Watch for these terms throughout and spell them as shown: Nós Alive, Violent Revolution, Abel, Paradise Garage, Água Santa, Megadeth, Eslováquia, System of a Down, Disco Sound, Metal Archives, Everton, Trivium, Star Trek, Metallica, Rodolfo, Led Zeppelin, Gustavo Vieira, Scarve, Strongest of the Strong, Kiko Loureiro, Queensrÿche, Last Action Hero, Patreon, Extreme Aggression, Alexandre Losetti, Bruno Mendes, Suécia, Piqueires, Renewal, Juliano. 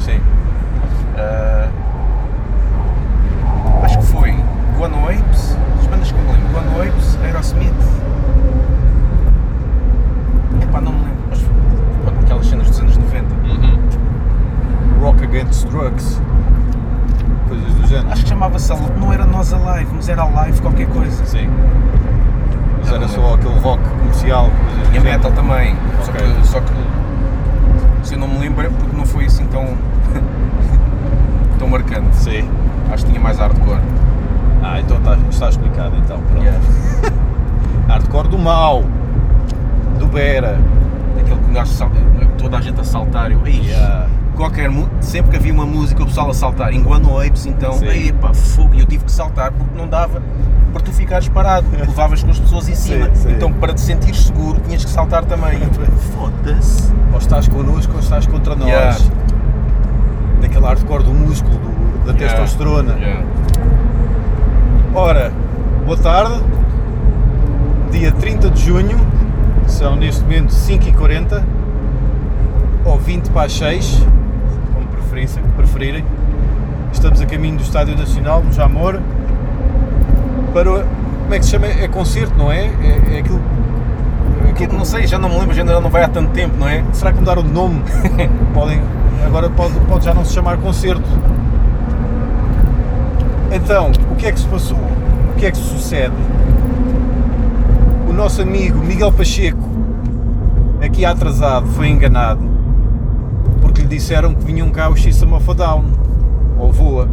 Sim. Acho que foi Guano Apes, as bandas que eu me lembro, Guano Apes, Aerosmith. Epá, não me lembro, mas foi aquelas cenas dos anos 90. Uhum. Rock Against Drugs. Coisas do género. Acho que chamava-se, não era Nós Alive, mas era Alive qualquer coisa. Sim. Mas era só aquele rock comercial. E a metal também, okay. só que se eu não me lembro é porque não foi assim tão marcante. Sim. Acho que tinha mais hardcore. Ah, então está explicado então, pronto. Yeah. Hardcore do mal, do Bera. Daquele que toda a gente a saltar, eu, yeah. Sempre que havia uma música o pessoal a saltar, em Guano Apes então, epá, fogo, eu tive que saltar porque não dava. Para tu ficares parado, levavas com as pessoas em cima, sim. Então para te sentir seguro tinhas que saltar também. Foda-se! Ou estás connosco ou estás contra nós. Yeah. Daquele hardcore do músculo, da testosterona. Yeah. Ora, boa tarde, dia 30 de junho, são neste momento 5h40, ou 20 para as 6, como preferirem. Estamos a caminho do Estádio Nacional do Jamor. Para, como é que se chama? É concerto, não é? É aquilo, aquilo... Não sei, já não me lembro, já não vai há tanto tempo, não é? Será que mudaram de nome? Agora pode já não se chamar concerto. Então, o que é que se passou? O que é que se sucede? O nosso amigo Miguel Pacheco, aqui atrasado, foi enganado porque lhe disseram que vinham cá o System of a Down, ou Voa,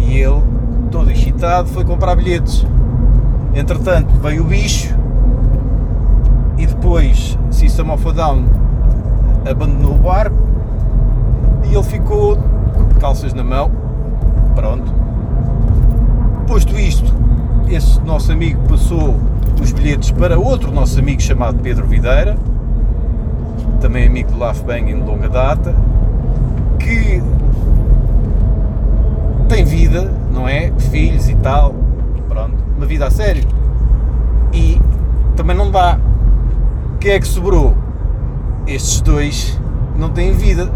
e ele, todo excitado, foi comprar bilhetes. Entretanto veio o bicho e depois System of a Down abandonou o barco e ele ficou de calças na mão. Pronto. Posto isto, esse nosso amigo passou os bilhetes para outro nosso amigo chamado Pedro Videira, também amigo do Laugh Bang de longa data, que tem vida, não é? Filhos e tal, pronto, uma vida a sério, e também não dá. Quem é que sobrou? Estes dois não têm vida.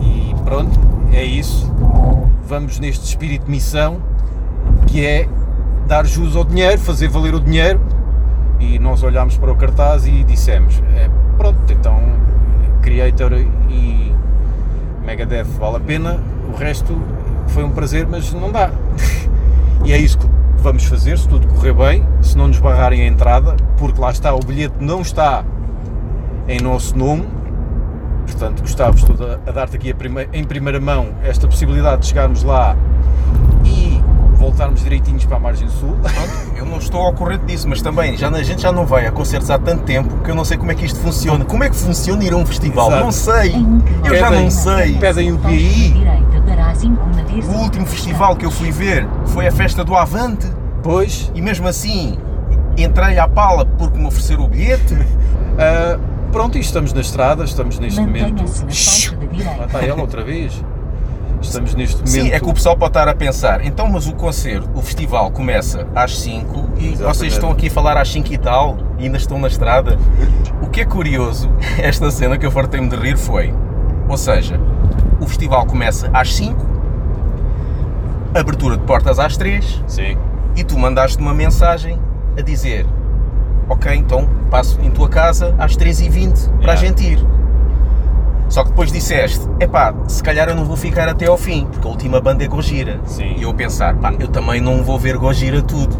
E pronto, é isso. Vamos neste espírito de missão, que é dar jus ao dinheiro, fazer valer o dinheiro, e nós olhámos para o cartaz e dissemos, pronto, então Kreator e Megadeth vale a pena, o resto foi um prazer, mas não dá. E é isso que vamos fazer, se tudo correr bem, se não nos barrarem a entrada, porque lá está, o bilhete não está em nosso nome. Portanto, Gustavo, estou a dar-te aqui em primeira mão esta possibilidade de chegarmos lá e voltarmos direitinhos para a margem sul. Pronto, eu não estou ao corrente disso, mas também a gente já não vai a concertos há tanto tempo que eu não sei como é que isto funciona. Como é que funciona ir a um festival? Exato. Não sei, eu já não sei. Pedem o PI. O último festival que eu fui ver foi a festa do Avante. Pois. E mesmo assim entrei à pala porque me ofereceram o bilhete. Pronto, e estamos na estrada, estamos neste momento. Lá está ela outra vez. Estamos neste momento. Sim, é que o pessoal pode estar a pensar, então, mas o concerto, o festival começa às 5 e vocês estão aqui a falar às 5 e tal e ainda estão na estrada. O que é curioso, esta cena que eu fartei-me de rir foi, ou seja, o festival começa às 5, abertura de portas às 3. Sim. E tu mandaste uma mensagem a dizer, ok, então passo em tua casa às 3h20 para a gente ir. Só que depois disseste, epá, se calhar eu não vou ficar até ao fim, porque a última banda é Gojira. Sim. E eu a pensar, pá, eu também não vou ver Gojira tudo,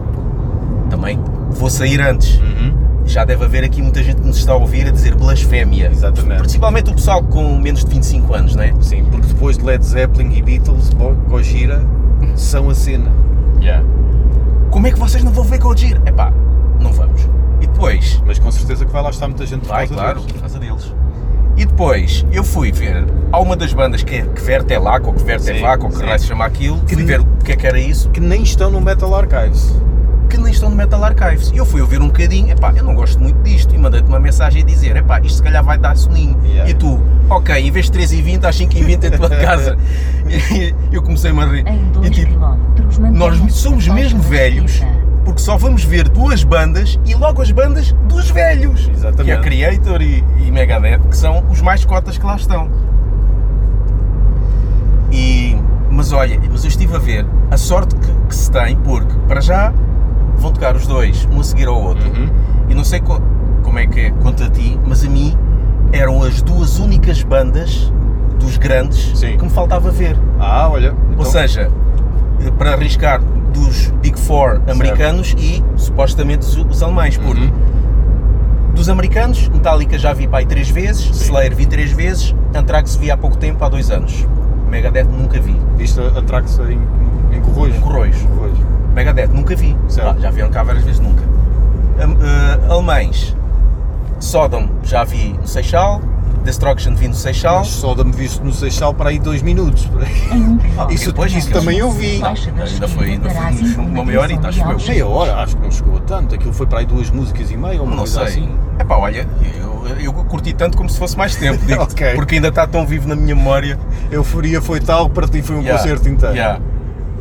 também vou sair antes. Uhum. Já deve haver aqui muita gente que nos está a ouvir a dizer blasfémia. Exatamente. Principalmente o pessoal com menos de 25 anos, não é? Sim, porque depois de Led Zeppelin e Beatles, Gojira são a cena. Yeah. Como é que vocês não vão ver Gojira? Epá, não vamos. E depois... Mas com certeza que vai lá estar muita gente por causa deles. Por causa deles. E depois eu fui ver, há uma das bandas que é que Vertelac, ou que Vertevac, ou que vai se chamar aquilo, que fui ver o que é que era isso. Que nem estão no Metal Archives. E eu fui ouvir um bocadinho, epá, eu não gosto muito disto, e mandei-te uma mensagem a dizer, epá, isto se calhar vai dar soninho. Yeah. E tu, ok, em vez de 3h20, às 5h20 é a tua casa. E eu comecei-me a rir. E tipo, nós somos mesmo velhos, porque só vamos ver duas bandas, e logo as bandas dos velhos. Exatamente. Que é a Kreator e Megadeth, que são os mais cotas que lá estão. Mas olha, mas eu estive a ver a sorte que se tem, porque para já vão tocar os dois, um a seguir ao outro, e não sei como é que é quanto a ti, mas a mim eram as duas únicas bandas dos grandes que me faltava ver. Ah, olha. Então... Ou seja, para arriscar dos Big Four americanos e supostamente os alemães, porque dos americanos, Metallica já vi para aí 3 vezes, Slayer vi 3 vezes, Anthrax vi há pouco tempo, há 2 anos. Megadeth nunca vi. Viste Anthrax em Corroios? Em Corroios. Megadeth nunca vi. Certo. Já vieram cá várias vezes, nunca. Alemães. Sodom já vi no Seixal. Destruction vi no Seixal. Mas Sodom viste no Seixal para aí 2 minutos. Isso também eu vi. Ainda foi uma meia hora, acho que meia hora, acho que não chegou a tanto. Aquilo foi para aí 2,5 músicas ou uma coisa assim. Epá, olha, eu curti tanto como se fosse mais tempo, digo, porque ainda está tão vivo na minha memória. A euforia foi tal, para ti foi um concerto inteiro.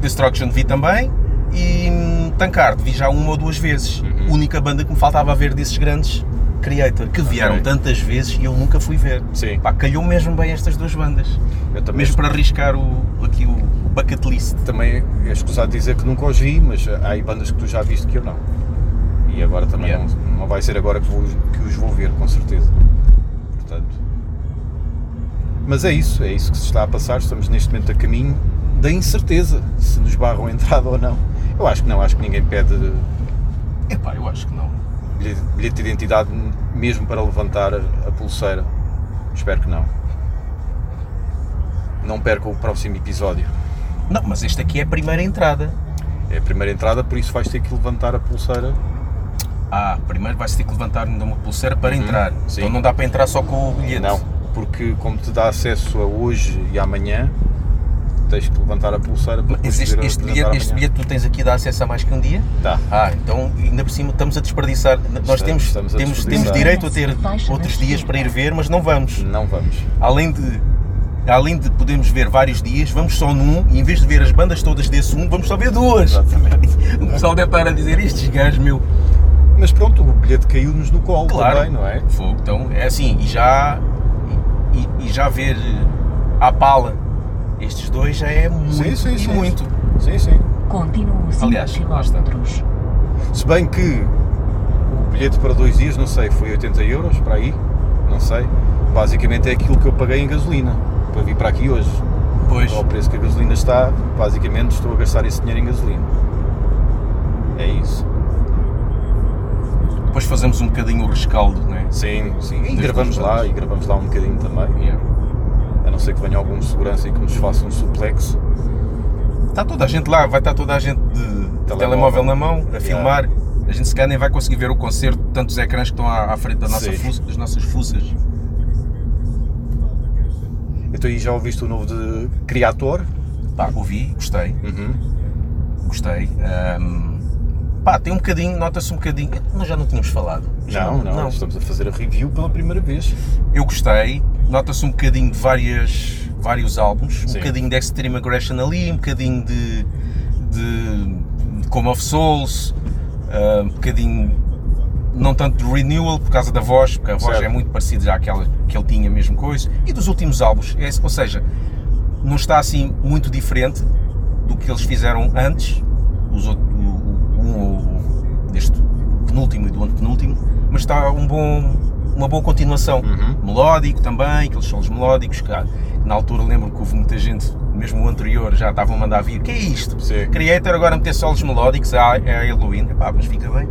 Destruction vi também e Tankard vi já 1 ou 2 vezes. Única banda que me faltava a ver desses grandes, Kreator, que vieram tantas vezes e eu nunca fui ver. Pá, calhou mesmo bem estas duas bandas, eu também mesmo para arriscar o bucket list. Também é escusado dizer que nunca os vi, mas há aí bandas que tu já viste que eu não. E agora também não vai ser agora que os vou ver, com certeza. Portanto, mas é isso que se está a passar. Estamos neste momento a caminho da incerteza, se nos barram a entrada ou não. Eu acho que não, acho que ninguém pede... Epá, eu acho que não. Bilhete de identidade mesmo para levantar a pulseira. Espero que não. Não perca o próximo episódio. Não, mas este aqui é a primeira entrada. É a primeira entrada, por isso vais ter que levantar a pulseira. Ah, primeiro vais ter que levantar uma pulseira para entrar. Sim. Então não dá para entrar só com o bilhete. Não, porque como te dá acesso a hoje e amanhã, tens que levantar a pulseira para... Mas este bilhete tu tens aqui, dá acesso a mais que um dia? Dá. Ah, então ainda por cima estamos a desperdiçar. Nós temos direito a ter outros dias para ir ver, mas não vamos. Não vamos. Além de podermos ver vários dias, vamos só num, e em vez de ver as bandas todas desse um, vamos só ver duas. Exatamente. O pessoal deve estar a dizer, estes gajos, meu... Mas pronto, o bilhete caiu-nos no colo também, não é? Fogo. Então é assim, e já ver à pala estes dois já é muito. Muito. Sim. Continuam assim. Aliás, gosta. Se bem que o bilhete para 2 dias, não sei, foi 80 euros para aí, não sei. Basicamente é aquilo que eu paguei em gasolina para vir para aqui hoje. Pois. Ao preço que a gasolina está, basicamente estou a gastar esse dinheiro em gasolina. É isso. Depois fazemos um bocadinho o rescaldo, não é? Sim. E gravamos lá um bocadinho também. A não ser que venha algum segurança e que nos faça um suplexo. Está toda a gente lá, vai estar toda a gente de telemóvel na mão, a filmar. A gente se calhar nem vai conseguir ver o concerto, tantos ecrãs que estão à frente das nossas fuças. Então aí já ouviste o novo de Kreator? Pá, ouvi, gostei. Gostei. Pá, tem um bocadinho, nota-se um bocadinho, nós já não tínhamos falado. Não, estamos a fazer a review pela primeira vez. Eu gostei, nota-se um bocadinho de vários álbuns, um bocadinho de Extreme Aggression ali, um bocadinho de Come of Souls, um bocadinho, não tanto de Renewal por causa da voz, porque a voz é muito parecida já àquela que ele tinha, mesmo coisa, e dos últimos álbuns, ou seja, não está assim muito diferente do que eles fizeram antes, os outros, deste penúltimo e do antepenúltimo, mas está uma boa continuação, melódico também, aqueles solos melódicos, que na altura lembro que houve muita gente, mesmo o anterior, já estavam a mandar vir, o que é isto? Kreator agora meter solos melódicos, é Halloween, mas fica bem,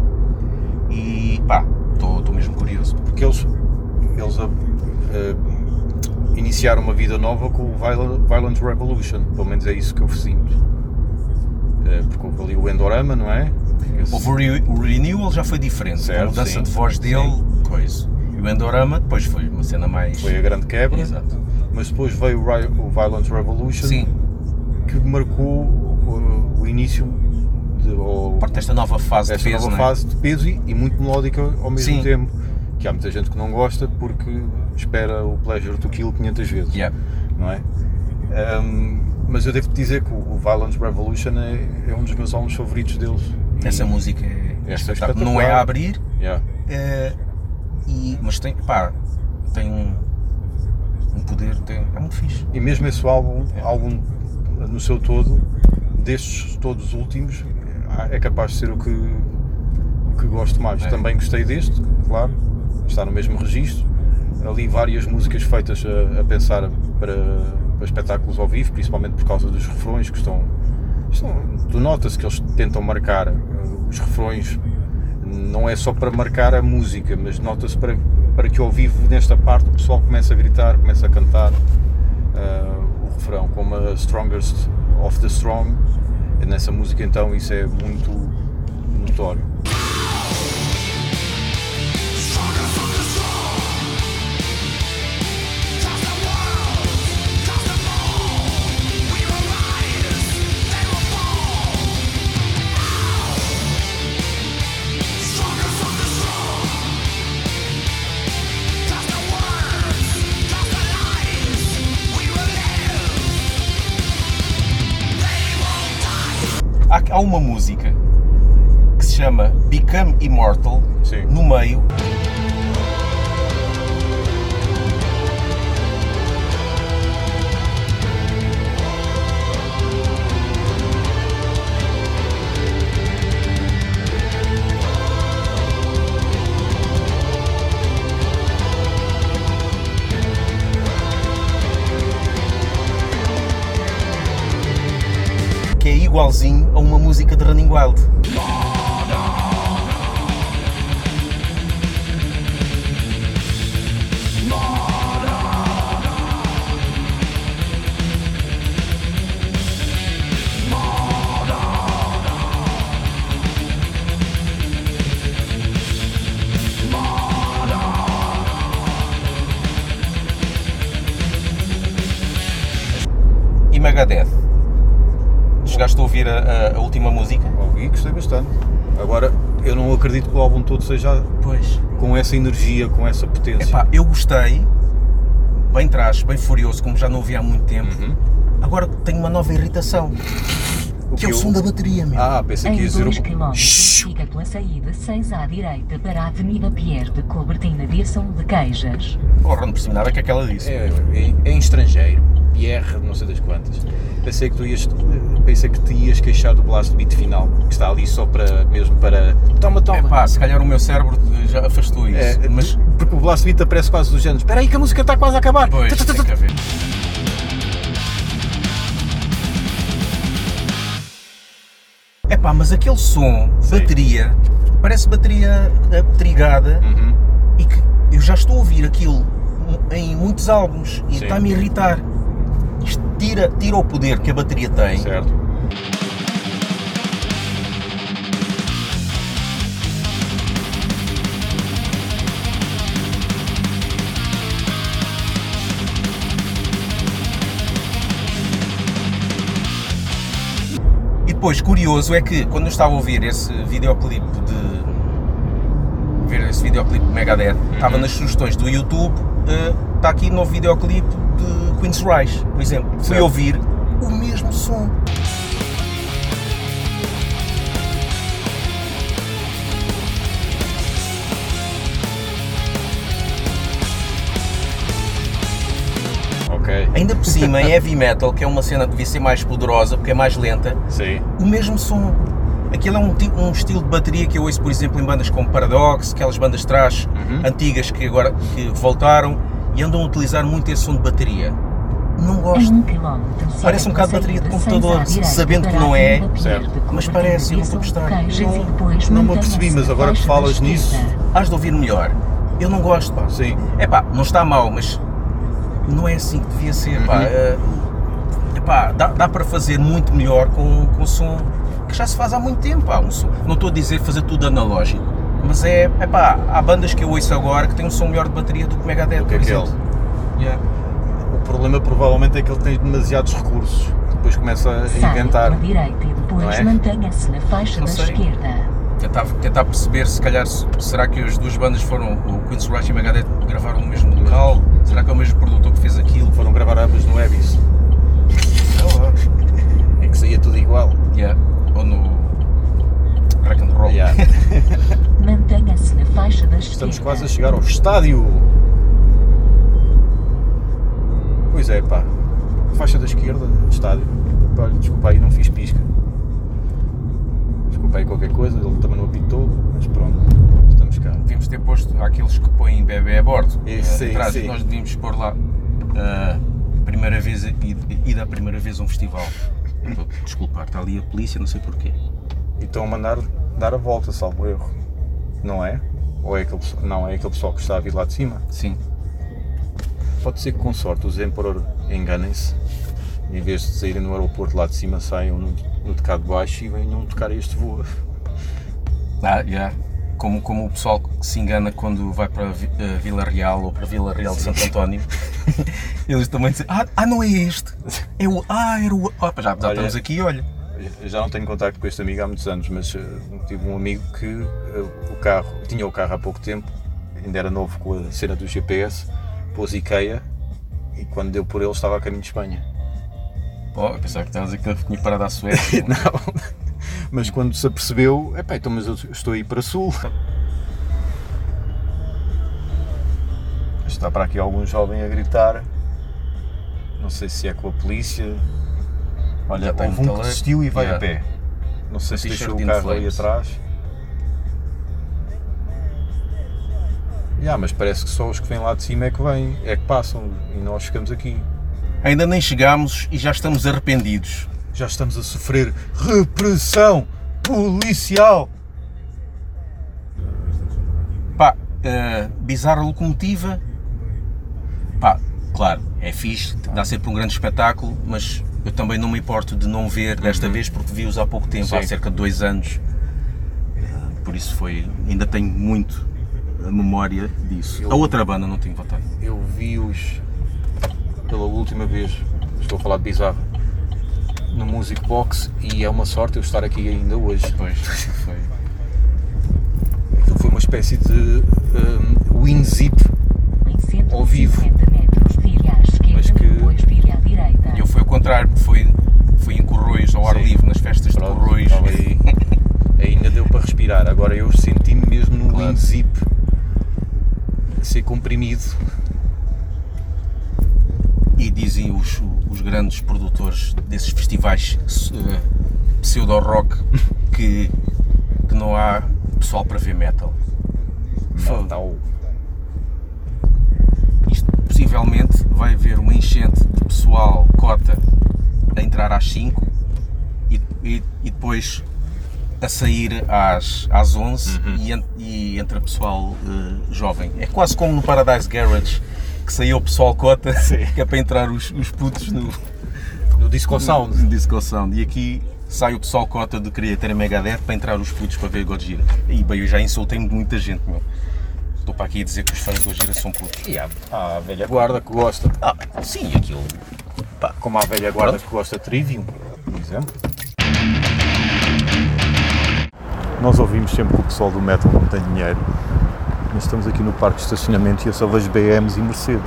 e estou mesmo curioso. Porque eles iniciaram uma vida nova com o Violent Revolution, pelo menos é isso que eu sinto. Porque houve ali o Endorama, não é? O Renewal já foi diferente, a mudança de voz dele, coisa. E o Endorama depois foi uma cena mais... Foi a grande quebra. Exato. Mas depois veio o Violent Revolution, que marcou o início desta nova fase de peso. Esta nova fase de peso e muito melódica ao mesmo tempo, que há muita gente que não gosta porque espera o pleasure do kill 500 vezes, não é? Mas eu devo-te dizer que o Violent Revolution é um dos meus álbuns favoritos deles. Essa música é espetacular. Não é a abrir, mas tem um poder ter, é muito fixe. E mesmo esse álbum, álbum no seu todo, destes todos últimos, é capaz de ser o que gosto mais. É. Também gostei deste, claro, está no mesmo registro. Ali várias músicas feitas a pensar para espetáculos ao vivo, principalmente por causa dos refrões que estão tu notas que eles tentam marcar os refrões, não é só para marcar a música, mas nota-se para que ao vivo, nesta parte, o pessoal começa a gritar, começa a cantar o refrão, como a Strongest of the Strong. Nessa música, então, isso é muito notório. Há uma música que se chama Become Immortal. Sim. No meio. Que é igualzinho a uma música de Running Wild. E Megadeth. Chegaste a ouvir a última música? Ouvi, gostei bastante. Agora, eu não acredito que o álbum todo seja com essa energia, com essa potência. Epá, eu gostei, bem trash, bem furioso, como já não ouvi há muito tempo. Uhum. Agora tenho uma nova irritação, que é o som da bateria, meu. Ah, pensei que ia dizer... Fica pela saída 6 à direita para a Avenida Pierre de Coubertin, na direção de Queijas. Corra, não percebi nada que aquela disse. É em estrangeiro. Pierre, não sei das quantas. Pensei que te ias queixar do blast beat final, que está ali só para, mesmo para... Toma! Epá, se calhar o meu cérebro já afastou isso. Mas... Porque o blast beat aparece quase dos anos. Espera aí que a música está quase a acabar. Pois, tem que haver. Epá, mas aquele som, sim, bateria, parece bateria trigada, uhum, e que eu já estou a ouvir aquilo em muitos álbuns e está-me a irritar. Isto tira o poder que a bateria tem. Certo. E depois, curioso é que quando eu estava a ouvir esse videoclipe de Megadeth, uhum, estava nas sugestões do YouTube, está aqui novo videoclipe de Queensrÿche, por exemplo, fui ouvir o mesmo som. Ok. Ainda por cima, em heavy metal, que é uma cena que devia ser mais poderosa, porque é mais lenta, sim, o mesmo som. Aquilo é um estilo de bateria que eu ouço, por exemplo, em bandas como Paradox, aquelas bandas thrash, uhum, antigas que agora voltaram e andam a utilizar muito esse som de bateria. Não gosto. Parece um bocado de bateria de computador, sabendo que não é, certo, mas parece, eu não estou a gostar. Não me apercebi, mas agora que falas nisso... Hás de ouvir melhor. Eu não gosto, pá. Sim. É pá, não está mal, mas não é assim que devia ser, uhum, pá. Dá para fazer muito melhor com som que já se faz há muito tempo, pá. Um som. Não estou a dizer fazer tudo analógico, mas há bandas que eu ouço agora que têm um som melhor de bateria do que o Megadeth, por exemplo. O problema provavelmente é que ele tem demasiados recursos, depois começa a inventar. Sai pela direita e depois mantenha-se na faixa da esquerda. Tentar perceber, se calhar, será que as duas bandas foram, o Queensrÿche e o Megadeth, gravaram no mesmo local? Será que é o mesmo produtor que fez aquilo? Foram gravar ambas no Abyss? É que saía tudo igual. Ou no... Mantenha-se na faixa da esquerda. Estamos quase a chegar ao estádio. Pois é, pá, faixa da esquerda, estádio. Pá, desculpa aí, não fiz pisca. Desculpa aí qualquer coisa, ele também não apitou, mas pronto, estamos cá. Devíamos ter posto aqueles que põem bebê a bordo. Isso, atrás, nós devíamos pôr lá primeira vez e da primeira vez a um festival. Desculpar, está ali a polícia, não sei porquê. E estão a mandar dar a volta, salvo erro, não é? Ou é aquele, não, é aquele pessoal que está a vir lá de cima? Sim. Pode ser que com sorte os Emperor enganem-se, em vez de saírem no aeroporto lá de cima, saiam no tocado de baixo e venham tocar este voo. Ah, yeah. Como o pessoal que se engana quando vai para Vila Real ou para Vila Real de Santo António, eles também dizem, não é este, é o, era o, já estamos aqui, olha. Já não tenho contacto com este amigo há muitos anos, mas tive um amigo que tinha o carro há pouco tempo, ainda era novo com a cena do GPS, pôs IKEA e quando deu por ele estava a caminho de Espanha. Oh, eu pensava que estavas aqui a tinha parado à Suécia. Não. Mas quando se apercebeu, então mas eu estou aí para sul. Está para aqui algum jovem a gritar, não sei se é com a polícia. Olha, houve um que desistiu e vai a pé. Não sei se deixou o carro ali atrás. Mas parece que só os que vêm lá de cima é que passam e nós ficamos aqui. Ainda nem chegámos e já estamos arrependidos. Já estamos a sofrer repressão policial! Pá, bizarra locomotiva. Pá, claro, é fixe, dá sempre um grande espetáculo, mas eu também não me importo de não ver desta vez, porque vi-os há pouco tempo, há cerca de 2 anos. Por isso ainda tenho muito a memória disso. A outra banda não tenho vontade. Eu vi-os pela última vez, estou a falar de bizarra, no Music Box, e é uma sorte eu estar aqui ainda hoje. Pois, foi. Aquilo foi uma espécie de wingzip ao vivo. Mas que... Eu fui ao contrário, fui em Corroios, ao ar livre, nas festas de Corroios. Ainda deu para respirar, agora eu senti-me mesmo no wingzip a ser comprimido. E dizem os grandes produtores desses festivais pseudo-rock que não há pessoal para ver metal. Metal. Isto possivelmente vai haver uma enchente de pessoal cota a entrar às 5 e depois a sair às 11 e entra pessoal jovem. É quase como no Paradise Garage, que saiu o pessoal cota, que é para entrar os putos no Disco Sound. No Disco Sound. E aqui sai o pessoal cota do Kreator e Megadeth para entrar os putos para ver Gojira. E bem, eu já insultei muita gente, meu. Estou para aqui a dizer que os fãs de Gojira são putos. E há a velha guarda que gosta. Sim, aquilo. Pá, como há a velha guarda que gosta de Trivium, por exemplo. Nós ouvimos sempre que o pessoal do metal não tem dinheiro. Nós estamos aqui no parque de estacionamento e eu só vejo BMs e Mercedes.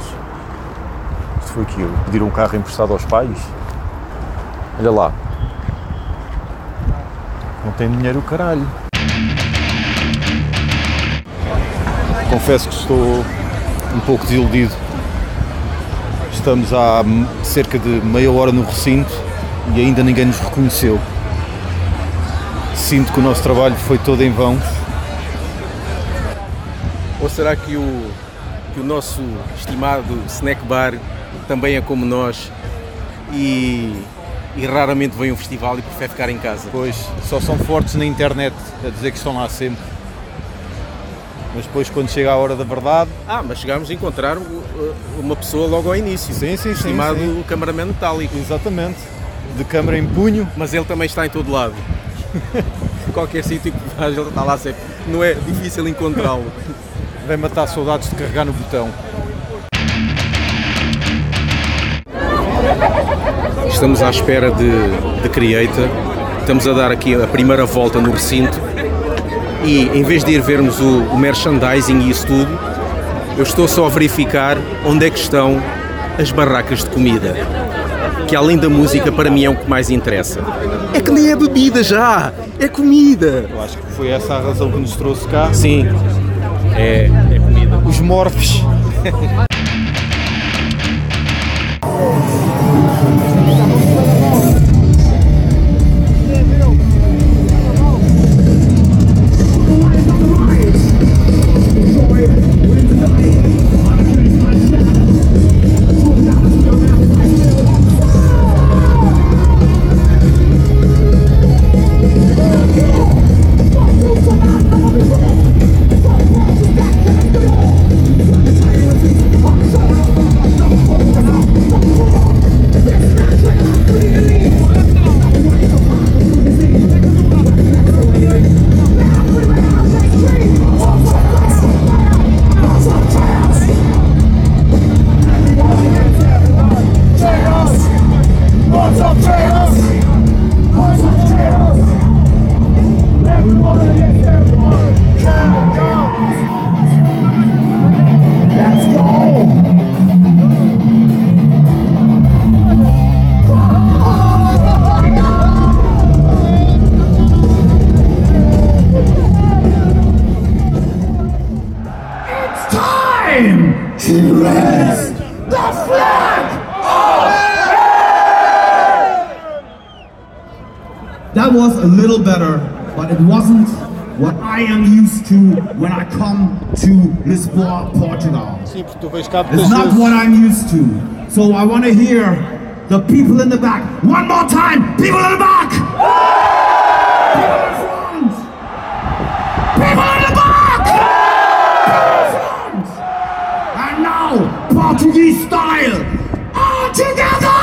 Isto foi aquilo. Pediram um carro emprestado aos pais. Olha lá. Não tem dinheiro o caralho. Confesso que estou um pouco desiludido. Estamos há cerca de meia hora no recinto e ainda ninguém nos reconheceu. Sinto que o nosso trabalho foi todo em vão. Ou será que o nosso estimado snack bar também é como nós e raramente vem a um festival e prefere ficar em casa? Pois, só são fortes na internet a dizer que estão lá sempre. Mas depois quando chega a hora da verdade... mas chegámos a encontrar uma pessoa logo ao início. Sim, estimado sim. Cameraman metálico. Exatamente, de câmara em punho. Mas ele também está em todo lado. Qualquer sítio que vais, ele está lá sempre. Não é difícil encontrá-lo. Vai matar saudades de carregar no botão. Estamos à espera de Kreator. Estamos a dar aqui a primeira volta no recinto e em vez de ir vermos o merchandising e isso tudo, eu estou só a verificar onde é que estão as barracas de comida, que além da música para mim é o que mais interessa. É que nem é bebida já, é comida. Eu acho que foi essa a razão que nos trouxe cá. Sim. É comida. Os morfes. I was a little better, but it wasn't what I am used to when I come to Lisboa, Portugal. It's not what I'm used to. So I want to hear the people in the back. One more time, people in the back! People in front! People in the back! People in front! And now, Portuguese style, all together!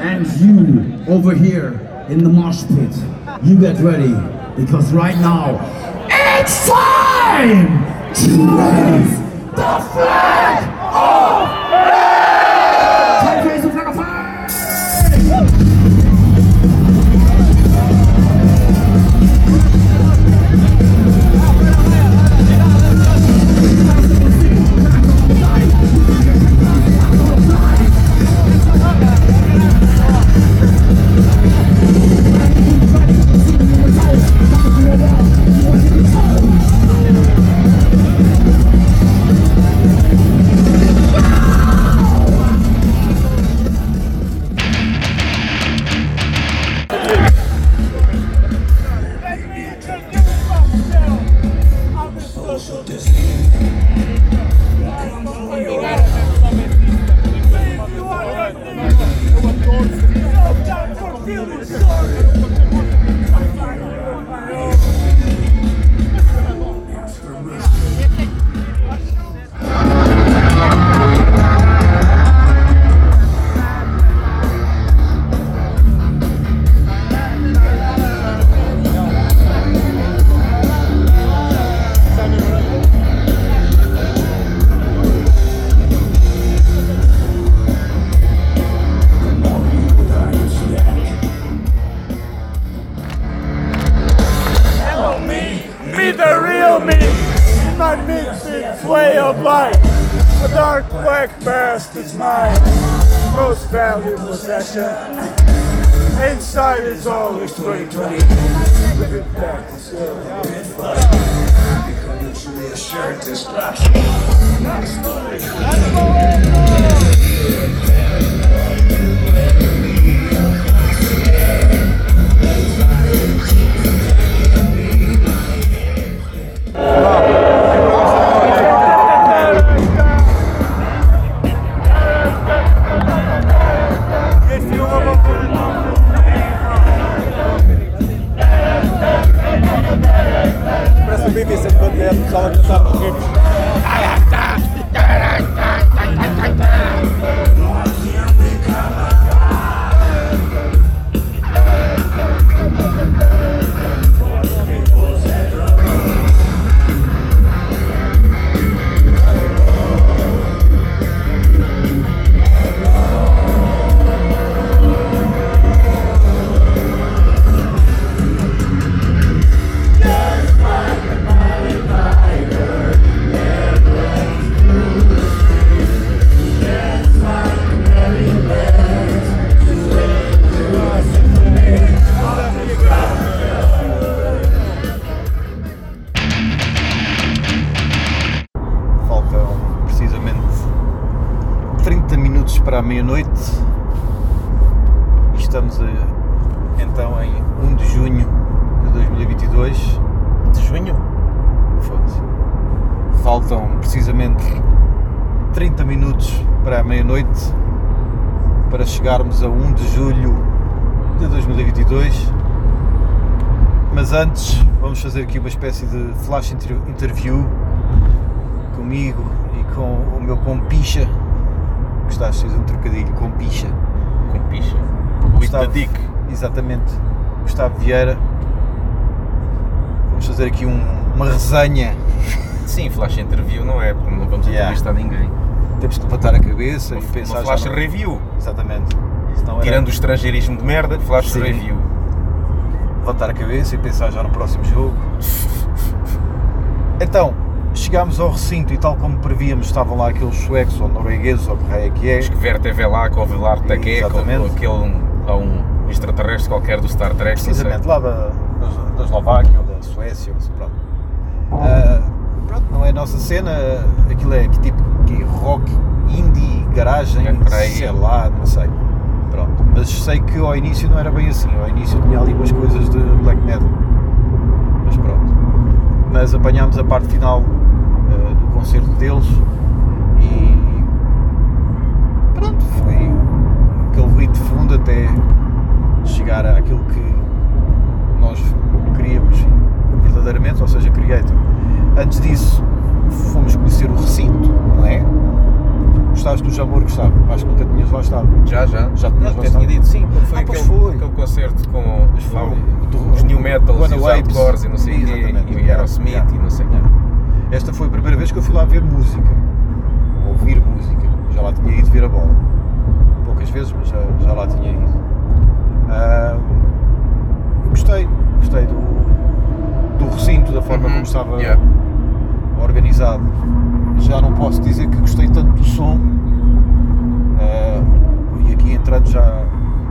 And you, over here in the mosh pit, you get ready, because right now, it's time to raise the flag of France! Raise the flag of Inside is always 2020. With it back, it's still a bit fun. You can usually assure this class. Next time. Chegarmos a 1 de julho de 2022, mas antes vamos fazer aqui uma espécie de flash interview comigo e com o meu compicha. Gostaste de fazer um trocadilho, compicha? Compicha? With the dick. Exatamente, Gustavo Vieira. Vamos fazer aqui uma resenha. Sim, flash interview, não é? Porque não vamos entrevistar ninguém. Temos que levantar a cabeça e pensar. Uma flash review. Exatamente. Era... Tirando o estrangeirismo de merda, flash review. Levantar a cabeça e pensar já no próximo jogo. Então, chegámos ao recinto e, tal como prevíamos, estavam lá aqueles suecos ou noruegueses ou que é que é. Acho que Verte Velak ou Velar Taqueco, ou um extraterrestre qualquer do Star Trek. Precisamente, lá da Eslováquia ou da Suécia. Pronto. Pronto, não é a nossa cena, aquilo é que tipo que rock, indie, garagem, sei lá, não sei. pronto. Mas sei que ao início não era bem assim, ao início tinha ali umas coisas de black metal, mas pronto. Mas apanhámos a parte final do concerto deles e pronto, foi aquele ruído de fundo até chegar àquilo que nós queríamos verdadeiramente, ou seja, Kreator. Antes disso fomos conhecer o recinto, não é? Gostaste do Jamor, Gustavo? Acho que nunca tinhas lá estado. Já tinhas lá estado? Tinha dito sim, quando foi aquele concerto com os New Metals e os Outdoors e não sei o quê, e o Aerosmith e não sei o quê. Esta foi a primeira vez que eu fui lá ver música, ouvir música. Já lá tinha ido ver a bola, poucas vezes, mas já lá tinha ido. Gostei do recinto, da forma como estava organizado. Já não posso dizer que gostei tanto do som, e aqui entrando já...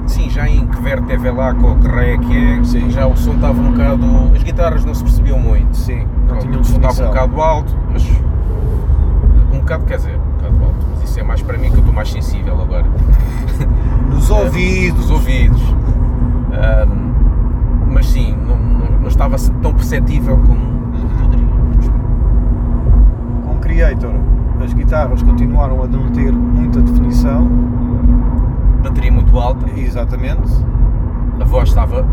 Sim, já em que ver teve lá com o Correia que é, sim. Já o som estava um bocado... As guitarras não se percebiam muito. Sim, não tinham definição. Estava um bocado alto, mas... Um bocado alto, mas isso é mais para mim que eu estou mais sensível agora. Nos ouvidos! Nos ouvidos. Mas sim, não estava tão perceptível como... Kreator, as guitarras continuaram a não ter muita definição, bateria muito alta, exatamente, a voz estava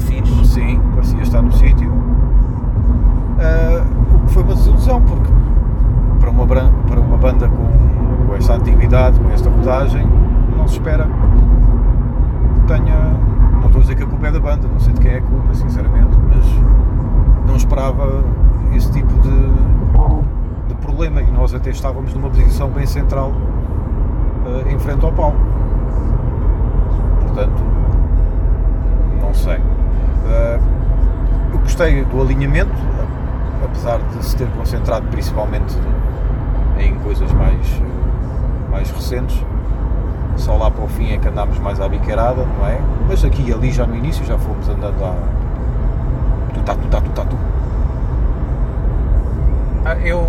fixe, sim, parecia estar no sítio, o que foi uma desilusão, porque para uma banda com esta antiguidade, com esta rodagem, não se espera que tenha, não estou a dizer que a culpa é da banda, não sei de quem é a culpa, sinceramente, mas não esperava esse tipo de problema, e nós até estávamos numa posição bem central em frente ao palco, portanto não sei. Eu gostei do alinhamento, apesar de se ter concentrado principalmente em coisas mais recentes, só lá para o fim é que andámos mais à biqueirada, não é? Mas aqui e ali já no início já fomos andando à tu. Eu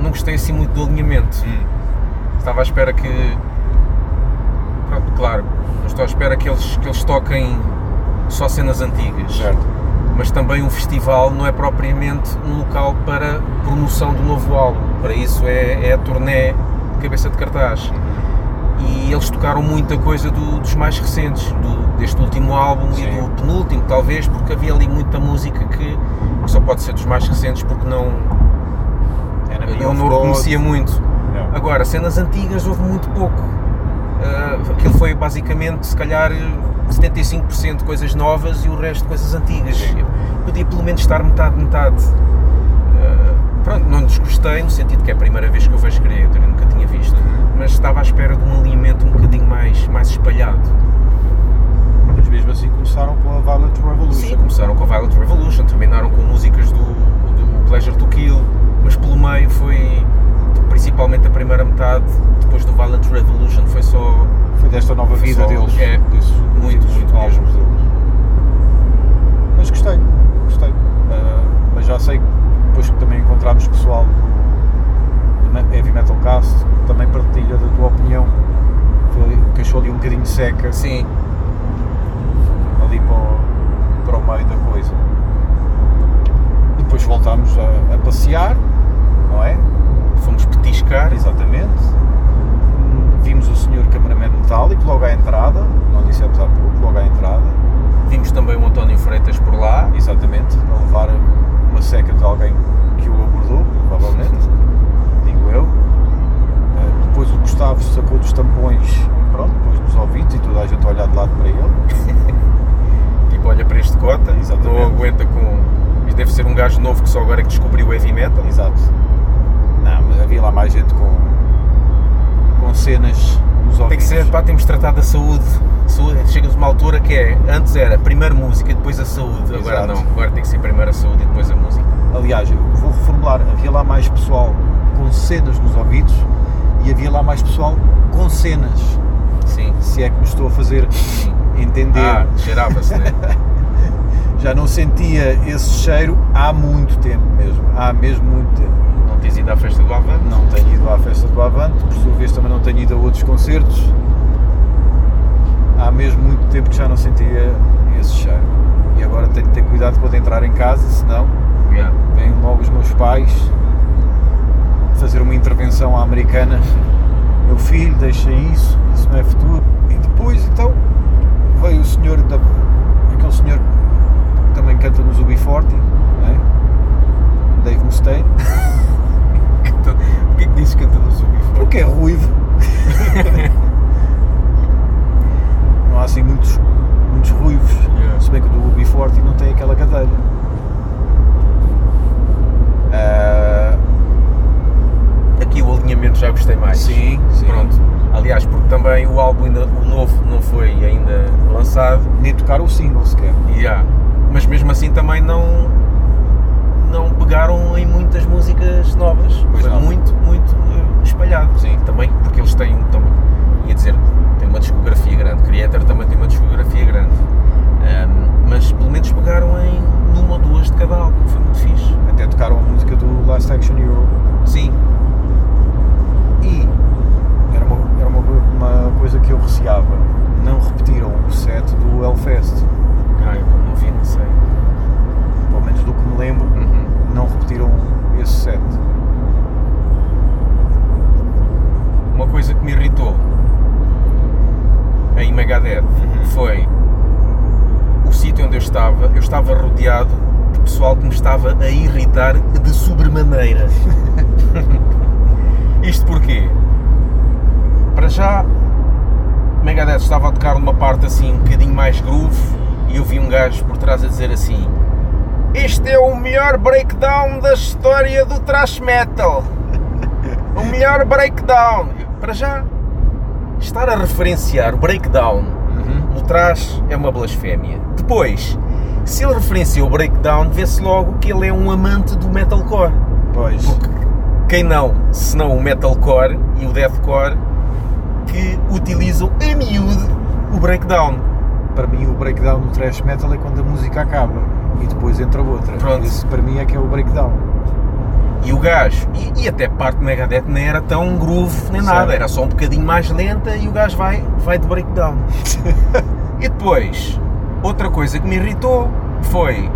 não gostei assim muito do alinhamento. Estava à espera que... Pronto, claro, não estou à espera que eles toquem só cenas antigas. Certo. Mas também um festival não é propriamente um local para promoção do novo álbum. Para isso é a turnê de cabeça de cartaz. E eles tocaram muita coisa dos mais recentes, deste último álbum. Sim. E do penúltimo, talvez, porque havia ali muita música que só pode ser dos mais recentes, porque não... eu não reconhecia muito. Não. Agora, cenas antigas houve muito pouco. Aquilo foi basicamente, se calhar, 75% coisas novas e o resto coisas antigas. Eu podia pelo menos estar metade. Pronto, não desgostei, no sentido que é a primeira vez que eu vejo Kreator, eu nunca tinha visto, mas estava à espera de um alimento um bocadinho mais espalhado. Mas mesmo assim começaram com a Violent Revolution. Sim, começaram com a Violent Revolution, terminaram com músicas do Pleasure to Kill, mas pelo meio foi, principalmente a primeira metade, depois do Violent Revolution, foi só... Foi desta nova vida deles. É, muito mesmo. Mas gostei. Mas já sei que... Depois que também encontramos pessoal do Heavy Metal Cast, que também partilha da tua opinião, que achou ali um bocadinho seca. Sim. Ali para o meio da coisa. Depois voltámos a passear, não é? Fomos petiscar. Exatamente. Vimos o senhor cameraman metálico logo à entrada, não dissemos há pouco, logo à entrada. Vimos também o António Freitas por lá. Exatamente, a levar uma seca de alguém que o abordou, provavelmente, digo eu. Depois o Gustavo sacou dos tampões, pronto, depois dos ouvidos, e toda a gente olhar de lado para ele. Tipo, olha para este cota, não aguenta com... Isto deve ser um gajo novo que só agora é que descobriu o heavy metal. Exato. Não, mas havia lá mais gente com cenas nos ouvidos. Tem que ser, pá, temos de tratar da saúde. Chega-se a uma altura que é, antes era primeiro música e depois a saúde. Agora exato. Não, agora tem que ser primeiro a saúde e depois a música. Aliás, eu vou reformular, havia lá mais pessoal com cenas nos ouvidos e havia lá mais pessoal com cenas. Sim. Se é que me estou a fazer entender. Cheirava-se, né? Já não sentia esse cheiro há muito tempo mesmo, muito tempo. Não tens ido à festa do Avante? Não tenho ido à festa do Avante, por sua vez também não tenho ido a outros concertos. há mesmo muito tempo que já não sentia esse cheiro, e agora tenho de ter cuidado quando entrar em casa, senão vêm logo os meus pais fazer uma intervenção à americana: meu filho, deixa isso, isso não é futuro. E depois então veio o senhor, aquele senhor que também canta nos Ubiforti, né? Dave Mustaine. Porquê que disse que canta nos Ubiforti? Porque é ruivo. Não há assim muitos ruivos, se bem que o do Ubiforti não tem aquela cadeira. Aqui o alinhamento já gostei mais. Sim, sim. Pronto. Aliás, porque também o álbum ainda, o novo não foi ainda lançado. Nem tocaram o single sequer. Mas mesmo assim também não pegaram em muitas músicas novas. Pois foi muito espalhado. Sim. Também porque eles têm, tem uma discografia grande. Kreator também tem uma discografia grande. Mas pelo menos pegaram em uma ou duas de cada álbum. Foi muito fixe. Até tocaram a música do Last Action Hero. Sim. E era uma coisa que eu receava, não repetiram o set do Hellfest. Eu não vi, não sei. Pelo menos do que me lembro, não repetiram esse set. Uma coisa que me irritou em Megadeth foi o sítio onde eu estava rodeado de pessoal que me estava a irritar de sobremaneira. Isto porquê? Para já, Megadeth estava a tocar numa parte assim um bocadinho mais groove e eu vi um gajo por trás a dizer assim: este é o melhor breakdown da história do thrash metal. O melhor breakdown. Para já, estar a referenciar o breakdown no thrash é uma blasfémia. Depois, se ele referencia o breakdown, vê-se logo que ele é um amante do metalcore. Pois. Porque quem não, senão o metalcore e o deathcore, que utilizam a miúdo o breakdown. Para mim o breakdown no thrash metal é quando a música acaba e depois entra outra. Pronto. Esse para mim é que é o breakdown. E o gajo, e até parte do Megadeth nem era tão groove nem nada, era só um bocadinho mais lenta e o gajo vai de breakdown. E depois, outra coisa que me irritou foi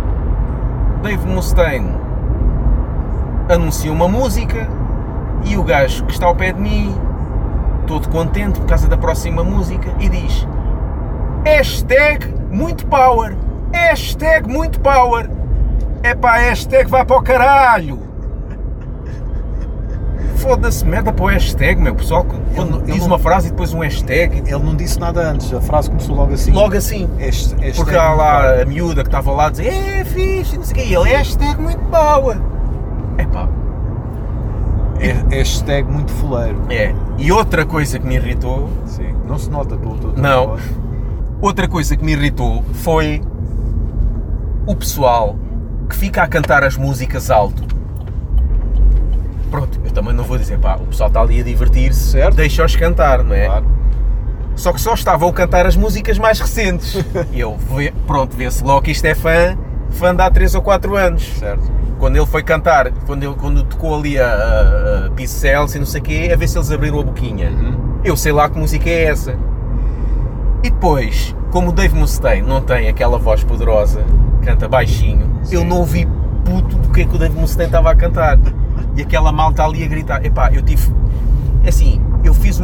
Dave Mustaine anuncia uma música e o gajo que está ao pé de mim, todo contente por causa da próxima música, e diz: hashtag muito power, hashtag muito power. Epá, hashtag vai para o caralho. Foda-se, merda para o hashtag, meu pessoal. Quando diz uma frase e depois um hashtag. Ele não disse nada antes, a frase começou logo assim. Hashtag, porque há lá a miúda que estava lá a dizer: é fixe, não sei o quê, e ele: hashtag muito power. Epá. Hashtag muito fuleiro. É. E outra coisa que me irritou... Sim, não se nota tudo. Não. Outra coisa que me irritou foi o pessoal que fica a cantar as músicas alto. Pronto, eu também não vou dizer, pá, o pessoal está ali a divertir-se, certo? Deixa-os cantar, não é? Claro. Só que só estavam a cantar as músicas mais recentes. Vê-se logo que isto é fã de há 3 ou 4 anos. Certo. Quando ele foi cantar, quando tocou ali a Pixels e não sei o quê, a ver se eles abriram a boquinha. Eu sei lá que música é essa. E depois, como o Dave Mustaine não tem aquela voz poderosa, canta baixinho, eu não ouvi puto do que é que o Dave Mustaine estava a cantar. E aquela malta ali a gritar. Epá, eu tive... Assim, eu fiz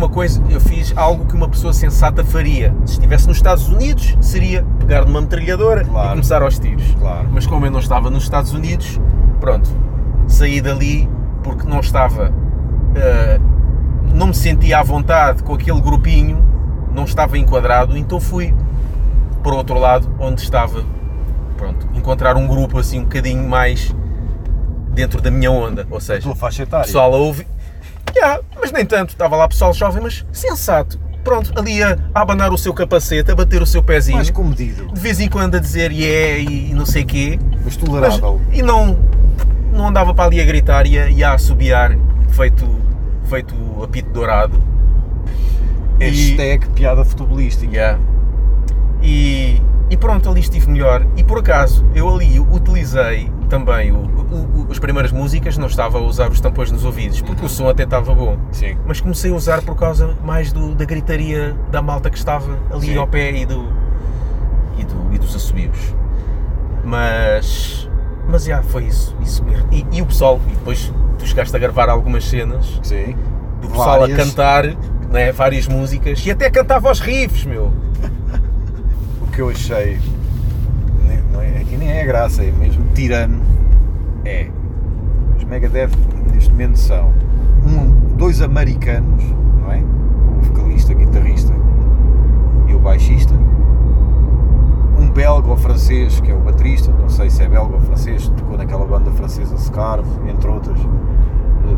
algo que uma pessoa sensata faria. Se estivesse nos Estados Unidos, seria pegar numa metralhadora e começar aos tiros. Claro. Mas como eu não estava nos Estados Unidos... Pronto, saí dali porque não estava, não me sentia à vontade com aquele grupinho, não estava enquadrado, então fui para o outro lado onde estava, pronto, encontrar um grupo assim um bocadinho mais dentro da minha onda, ou seja, o pessoal a ouvir, mas nem tanto, estava lá pessoal jovem, mas sensato, pronto, ali a abanar o seu capacete, a bater o seu pezinho, mais comedido, de vez em quando a dizer e não sei o quê, mas tolerável, e não andava para ali a gritar e a assobiar, feito apito dourado. Hashtag piada futebolística. E pronto, ali estive melhor. E por acaso, eu ali utilizei também as primeiras músicas não estava a usar os tampões nos ouvidos, porque o som até estava bom. Sim. Mas comecei a usar por causa mais da gritaria da malta que estava ali ao pé e dos assobios. Mas já, foi isso mesmo. E o pessoal, e depois tu chegaste a gravar algumas cenas, sim, do pessoal várias, a cantar, né, várias músicas, e até cantava aos riffs, meu. O que eu achei, aqui nem é graça, é mesmo tirano, é, os Megadeth neste momento são dois americanos, não é? O vocalista, guitarrista e o baixista, um belga ou francês que é o baterista, não sei se é belga ou francês, tocou naquela banda francesa Scarve, entre outras,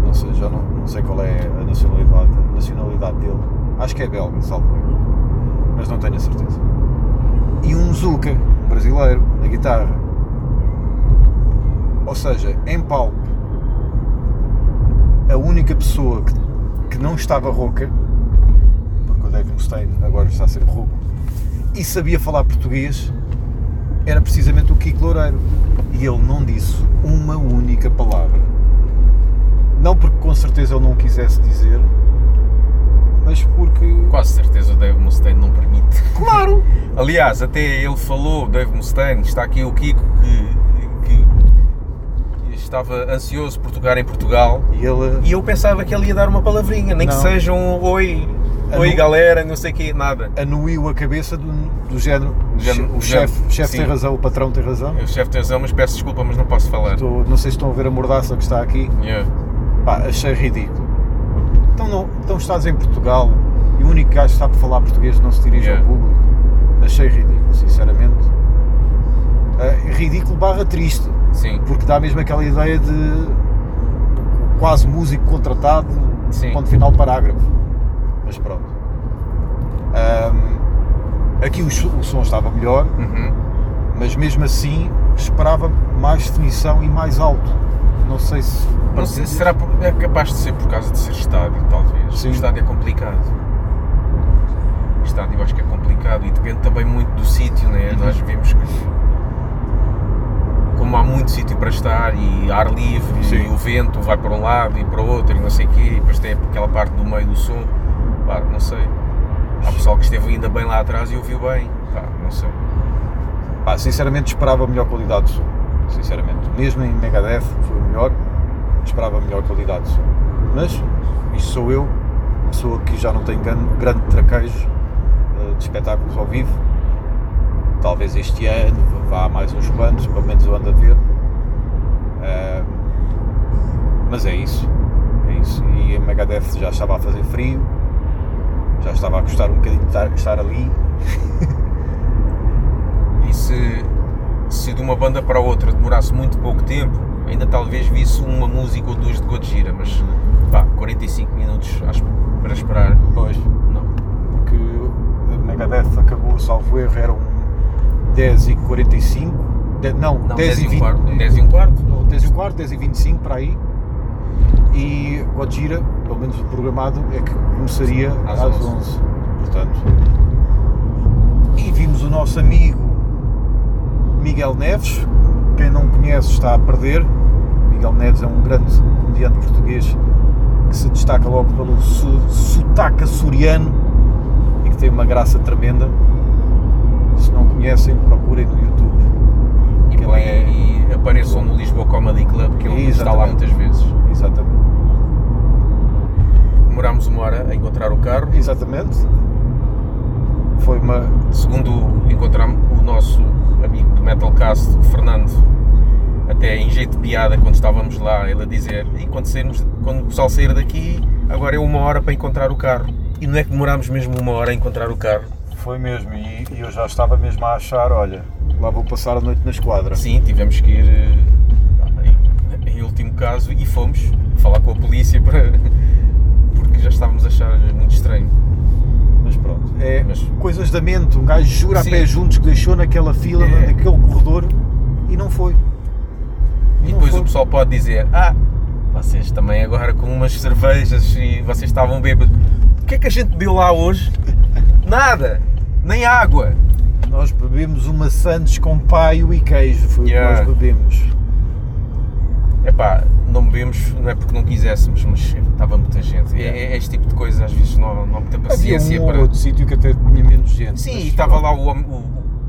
não sei, já não sei qual é a nacionalidade dele, acho que é belga, salvo erro, mas não tenho a certeza, e um Zuka, brasileiro, na guitarra. Ou seja, em palco, a única pessoa que não estava rouca, porque o Dave Mustaine agora está a ser rouco, e sabia falar português, era precisamente o Kiko Loureiro. E ele não disse uma única palavra. Não porque com certeza ele não quisesse dizer, mas porque... Quase certeza o Dave Mustaine não permite. Claro! Aliás, até ele falou, Dave Mustaine, está aqui o Kiko que estava ansioso por tocar em Portugal, e eu pensava que ele ia dar uma palavrinha, nem não, que seja um oi galera, não sei o quê, nada. Anuiu a cabeça do género, o chefe tem razão, o patrão tem razão. O chefe tem razão, mas peço desculpa, mas não posso falar. Não sei se estão a ver a mordaça que está aqui. Yeah. Pá, achei ridículo. Então estás em Portugal e o único gajo que sabe falar português não se dirige ao público. Achei ridículo, sinceramente. Ridículo barra triste. Sim. Porque dá mesmo aquela ideia de quase músico contratado, ponto final de parágrafo. Mas pronto. Aqui o som estava melhor, mas mesmo assim esperava mais definição e mais alto. Não sei se... Não sei, será é capaz de ser por causa de ser estádio, talvez. Sim. O estádio é complicado. O estádio eu acho que é complicado e depende também muito do sítio, né? Nós vemos que, como há muito sítio para estar e ar livre, e o vento vai para um lado e para o outro e não sei o quê, e depois tem aquela parte do meio do som, pá, não sei. Há pessoal que esteve ainda bem lá atrás e ouviu bem, pá, não sei. Pá, sinceramente esperava melhor qualidade do som. Sinceramente, mesmo em Megadeth foi melhor, esperava melhor qualidade de som, mas isto sou eu, pessoa que já não tem grande traquejo de espetáculos ao vivo, talvez este ano vá mais uns quantos, pelo menos eu ando a ver, mas é isso, e em Megadeth já estava a fazer frio, já estava a gostar um bocadinho de estar ali. E se de uma banda para outra demorasse muito pouco tempo, ainda talvez visse uma música ou duas de Gojira, mas pá, 45 minutos acho, para esperar. Pois, não. Porque o Megadeth acabou, salvo erro, eram 10h45, 10h25 para aí, e Gojira, pelo menos o programado, é que começaria às 11h, portanto. E vimos o nosso amigo Miguel Neves, quem não conhece está a perder. Miguel Neves é um grande comediante português que se destaca logo pelo sotaque açoriano e que tem uma graça tremenda. Se não conhecem, procurem no YouTube. E apareçam no Lisboa Comedy Club, que ele está lá muitas vezes. Exatamente. Demorámos uma hora a encontrar o carro. Exatamente. Foi uma... Segundo encontramos o nosso amigo do Metalcast, o Fernando, até em jeito de piada quando estávamos lá, ele a dizer, e quando o pessoal sair daqui, agora é uma hora para encontrar o carro. E não é que demorámos mesmo uma hora a encontrar o carro. Foi mesmo, e eu já estava mesmo a achar, olha, lá vou passar a noite na esquadra. Sim, tivemos que ir em último caso e fomos falar com a polícia porque já estávamos a achar muito estranho. Mas pronto, coisas da mente, um gajo jura a pé juntos que deixou naquela fila, naquele corredor, e não foi. E depois o pessoal pode dizer, vocês também agora com umas cervejas e vocês estavam bêbados. O que é que a gente bebeu lá hoje? Nada, nem água. Nós bebemos uma Sandes com paio e queijo, foi o que nós bebemos. Epá, não bebemos, não é porque não quiséssemos, mas estava muita gente. É este tipo de coisas, às vezes não há muita paciência. Havia um outro sítio que até tinha menos gente. Sim, e estava lá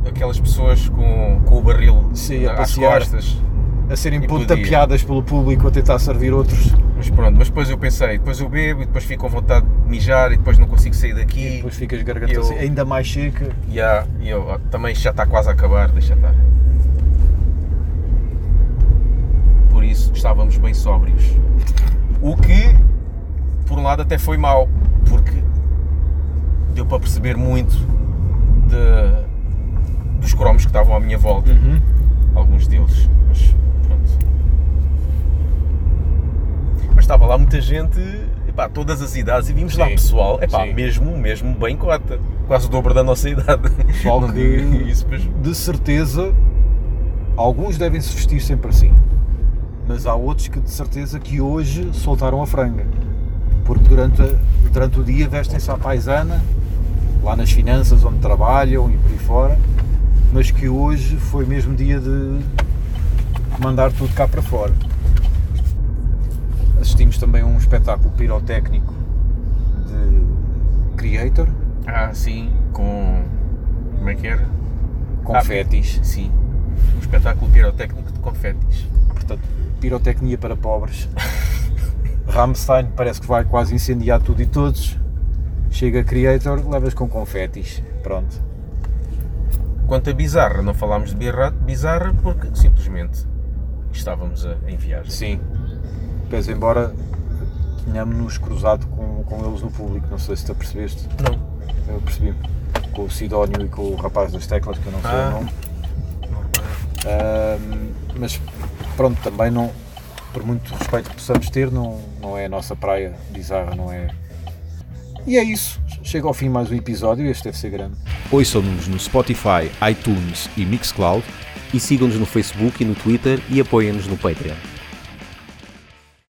aquelas pessoas com o barril às costas. A serem pontapeadas pelo público a tentar servir outros. Mas pronto, mas depois eu pensei, depois eu bebo e depois fico com vontade de mijar e depois não consigo sair daqui. E depois ficas garganta ainda mais seca. E eu também já está quase a acabar, deixa estar. Por isso estávamos bem sóbrios. O que, por um lado, até foi mau, porque deu para perceber muito dos cromos que estavam à minha volta. Uhum. Alguns deles, mas pronto. Mas estava lá muita gente, epá, todas as idades, e vimos sim, lá pessoal, epá, mesmo bem cota, quase o dobro da nossa idade. Pessoal não que, digo isso, mas... de certeza, alguns devem se vestir sempre assim, mas há outros que de certeza que hoje soltaram a franga, porque durante o dia vestem-se à paisana, lá nas finanças onde trabalham e por aí fora, mas que hoje foi mesmo dia de mandar tudo cá para fora. Assistimos também a um espetáculo pirotécnico de Kreator. Ah, sim, com... como é que era? Confetis. Sim, um espetáculo pirotécnico de confetis. Portanto, pirotecnia para pobres. Rammstein parece que vai quase incendiar tudo e todos. Chega Kreator, levas com confetis. Pronto. Quanto a bizarra, não falámos de bizarra porque simplesmente estávamos em viagem. Sim, pois embora tínhamos-nos cruzado com eles no público, não sei se te apercebeste. Não. Eu percebi-me, com o Sidónio e com o rapaz das teclas, que eu não sei o nome. Mas pronto, também não, por muito respeito que possamos ter, não é a nossa praia bizarra, não é... E é isso, chega ao fim mais um episódio, este deve ser grande. Ouçam-nos no Spotify, iTunes e Mixcloud e sigam-nos no Facebook e no Twitter e apoiem-nos no Patreon.